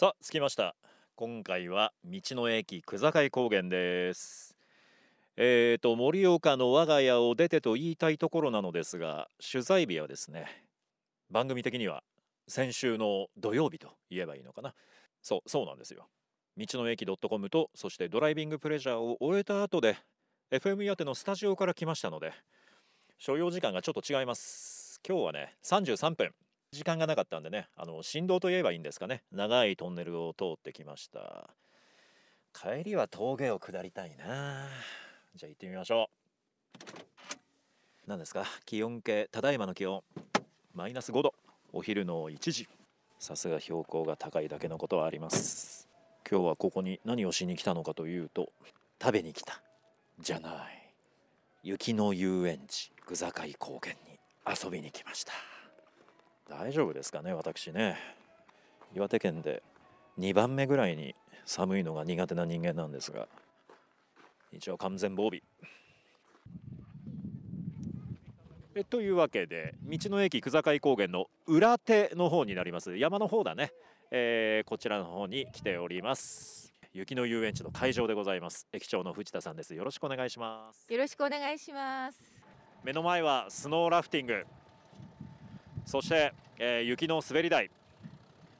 さあ着きました。今回は道の駅区境高原です。盛岡の我が家を出てと言いたいところなのですが、取材日はですね、番組的には先週の土曜日と言えばいいのかな。そうなんですよ。道の駅 .com とそしてドライビングプレジャーを終えた後で FM 岩手のスタジオから来ましたので、所要時間がちょっと違います。今日はね33分、時間がなかったんでね、振動といえばいいんですかね、長いトンネルを通ってきました。帰りは峠を下りたいな。じゃあ行ってみましょう。何ですか気温計。ただいまの気温マイナス5度、お昼の1時。さすが標高が高いだけのことはあります。今日はここに何をしに来たのかというと、食べに来たじゃない、雪の遊園地区境高原に遊びに来ました。大丈夫ですかね私ね。岩手県で2番目ぐらいに寒いのが苦手な人間なんですが、一応完全防備というわけで、道の駅区境高原の裏手の方になります。山の方だね、こちらの方に来ております。雪の遊園地の会場でございます。駅長の藤田さんです。よろしくお願いします。よろしくお願いします。目の前はスノーラフティング、そして、雪の滑り台、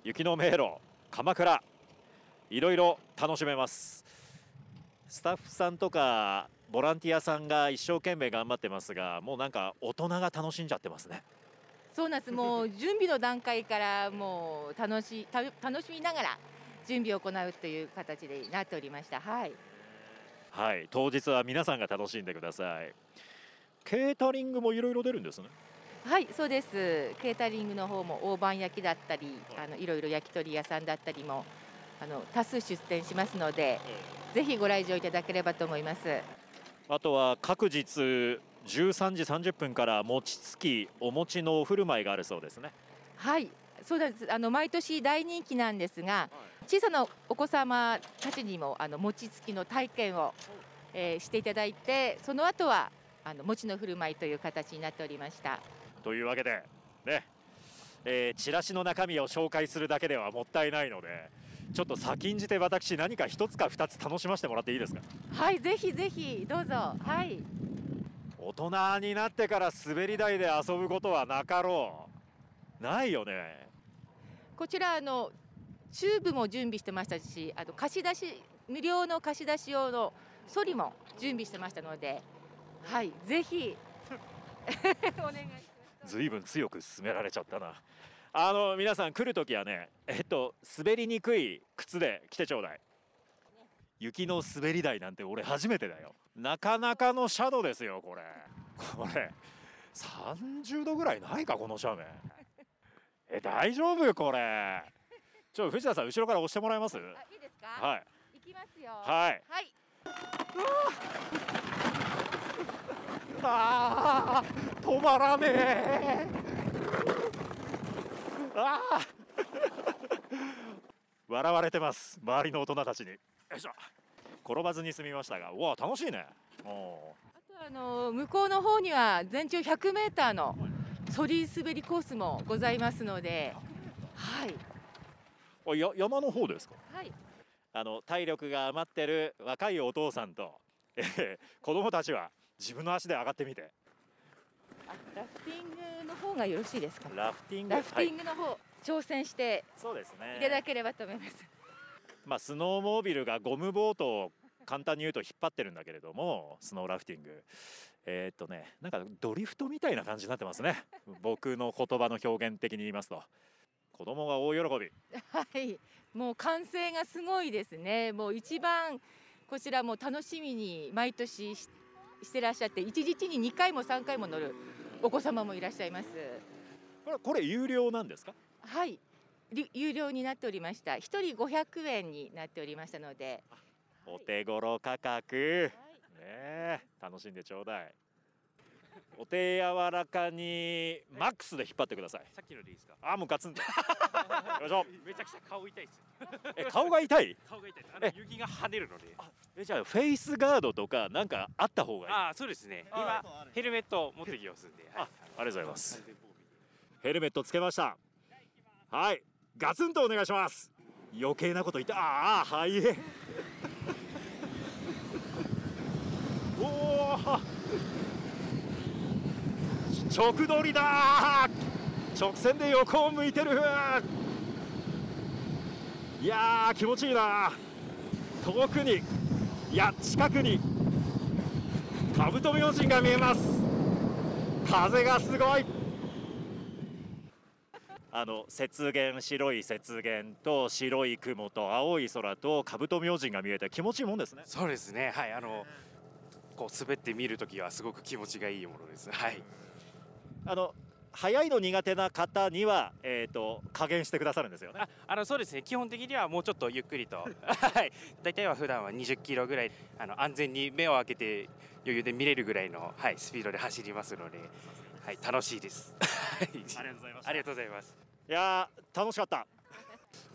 雪の迷路、鎌倉、いろいろ楽しめます。スタッフさんとかボランティアさんが一生懸命頑張ってますが、もうなんか大人が楽しんじゃってますね。そうなんです。もう準備の段階からもう楽しみながら準備を行うという形になっておりました。はい、当日は皆さんが楽しんでください。ケータリングもいろいろ出るんですね。はい、そうです。ケータリングの方も大判焼きだったり、いろいろ焼き鳥屋さんだったりも多数出店しますので、ぜひご来場いただければと思います。あとは各日13時30分から餅つき、お餅のお振る舞いがあるそうですね。はい、そうです。毎年大人気なんですが、小さなお子様たちにも餅つきの体験を、していただいて、その後は餅の振る舞いという形になっておりました。というわけで、ね、チラシの中身を紹介するだけではもったいないので、ちょっと先んじて私何か一つか二つ楽しませてもらっていいですか。はい、ぜひぜひどうぞ。はい、大人になってから滑り台で遊ぶことはなかろう。ないよね。こちらチューブも準備してましたし、貸し出し、無料の貸し出し用のソリも準備してましたので、はい、ぜひお願いします。ずいぶん強く勧められちゃったな。皆さん来るときはね、滑りにくい靴で来てちょうだい。雪の滑り台なんて俺初めてだよ。なかなかの斜度ですよこれ30度ぐらいないかこの斜面。大丈夫これ。藤田さん後ろから押してもらえます？いいですか。はい、行きますよ。はい、はい、うわー止まらねえ。ああ笑われてます、周りの大人たちに。よいしょ、転ばずに済みましたが、うわ楽しいね。あと向こうの方には全長100メーターのソリ滑りコースもございますので、はい、山の方ですか。はい、体力が余ってる若いお父さんと、子供たちは自分の足で上がってみて。ラフティングの方がよろしいですか、ね、ラフティングの方、はい、挑戦していただければと思います。まあ、スノーモービルがゴムボートを簡単に言うと引っ張ってるんだけれども、スノーラフティング、なんかドリフトみたいな感じになってますね僕の言葉の表現的に言いますと、子供が大喜び。はい、もう歓声がすごいですね。もう一番こちらも楽しみに毎年してらっしゃって、1日に2回も3回も乗るお子様もいらっしゃいます。これ有料なんですか。はい、有料になっておりました。1人500円になっておりましたので、お手頃価格、はい、ね、楽しんでちょうだい。お手柔らかにマックスで引っ張ってください。さっきのでいいですか。もうガツンとよいしょ。めちゃくちゃ顔痛いです。顔が痛い。雪が跳ねるので。じゃあフェイスガードとかなんかあった方がいい。そうですね。今ヘルメット持ってきますんで。ありがとうございます。ヘルメットつけました。はい、ガツンとお願いします。余計なこと言って、ああ、はいえお直通りだ、直線で横を向いてる。いやー気持ちいいな。遠くに、いや近くにカブト明神が見えます。風がすごい。雪原、白い雪原と白い雲と青い空とカブト明神が見えて気持ちいいもんですね。そうですね、はい、こう滑って見るときはすごく気持ちがいいものです、はい、速いの苦手な方には、加減してくださるんですよね。そうですね、基本的にはもうちょっとゆっくりと、はい、大体は普段は20キロぐらい安全に目を開けて余裕で見れるぐらいの、はい、スピードで走りますので、はい、楽しいですありがとうございます。いや楽しかった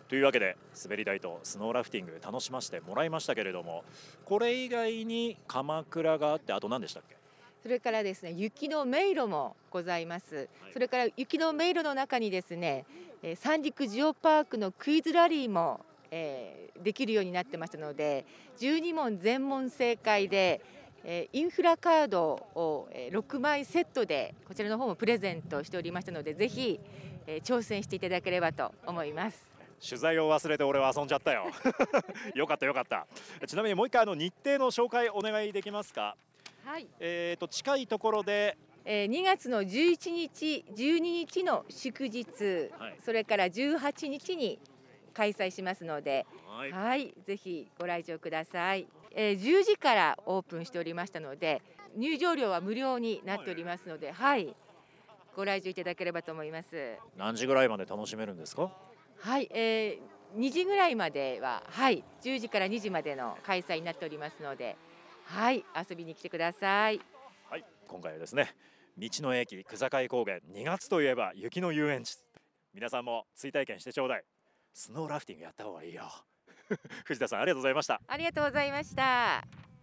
というわけで、滑り台とスノーラフティング楽しませてもらいましたけれども、これ以外に鎌倉があって、あと何でしたっけ。それからですね、雪の迷路もございます、はい、それから雪の迷路の中にですね、三陸ジオパークのクイズラリーも、できるようになってましたので、12問全問正解でインフラカードを6枚セットでこちらの方もプレゼントしておりましたので、ぜひ挑戦していただければと思います。取材を忘れて俺は遊んじゃったよよかったよかった。ちなみにもう一回日程の紹介お願いできますか。はい、近いところで、2月の11日12日の祝日、はい、それから18日に開催しますので、はいはい、ぜひご来場ください。10時からオープンしておりましたので、入場料は無料になっておりますので、はい、ご来場いただければと思います。何時ぐらいまで楽しめるんですか。はい、2時ぐらいまでは、はい、10時から2時までの開催になっておりますので、はい、遊びに来てください。はい、今回はですね、道の駅区境高原、2月といえば雪の遊園地、皆さんも追体験してちょうだい。スノーラフティングやった方がいいよ藤田さん、ありがとうございました。ありがとうございました。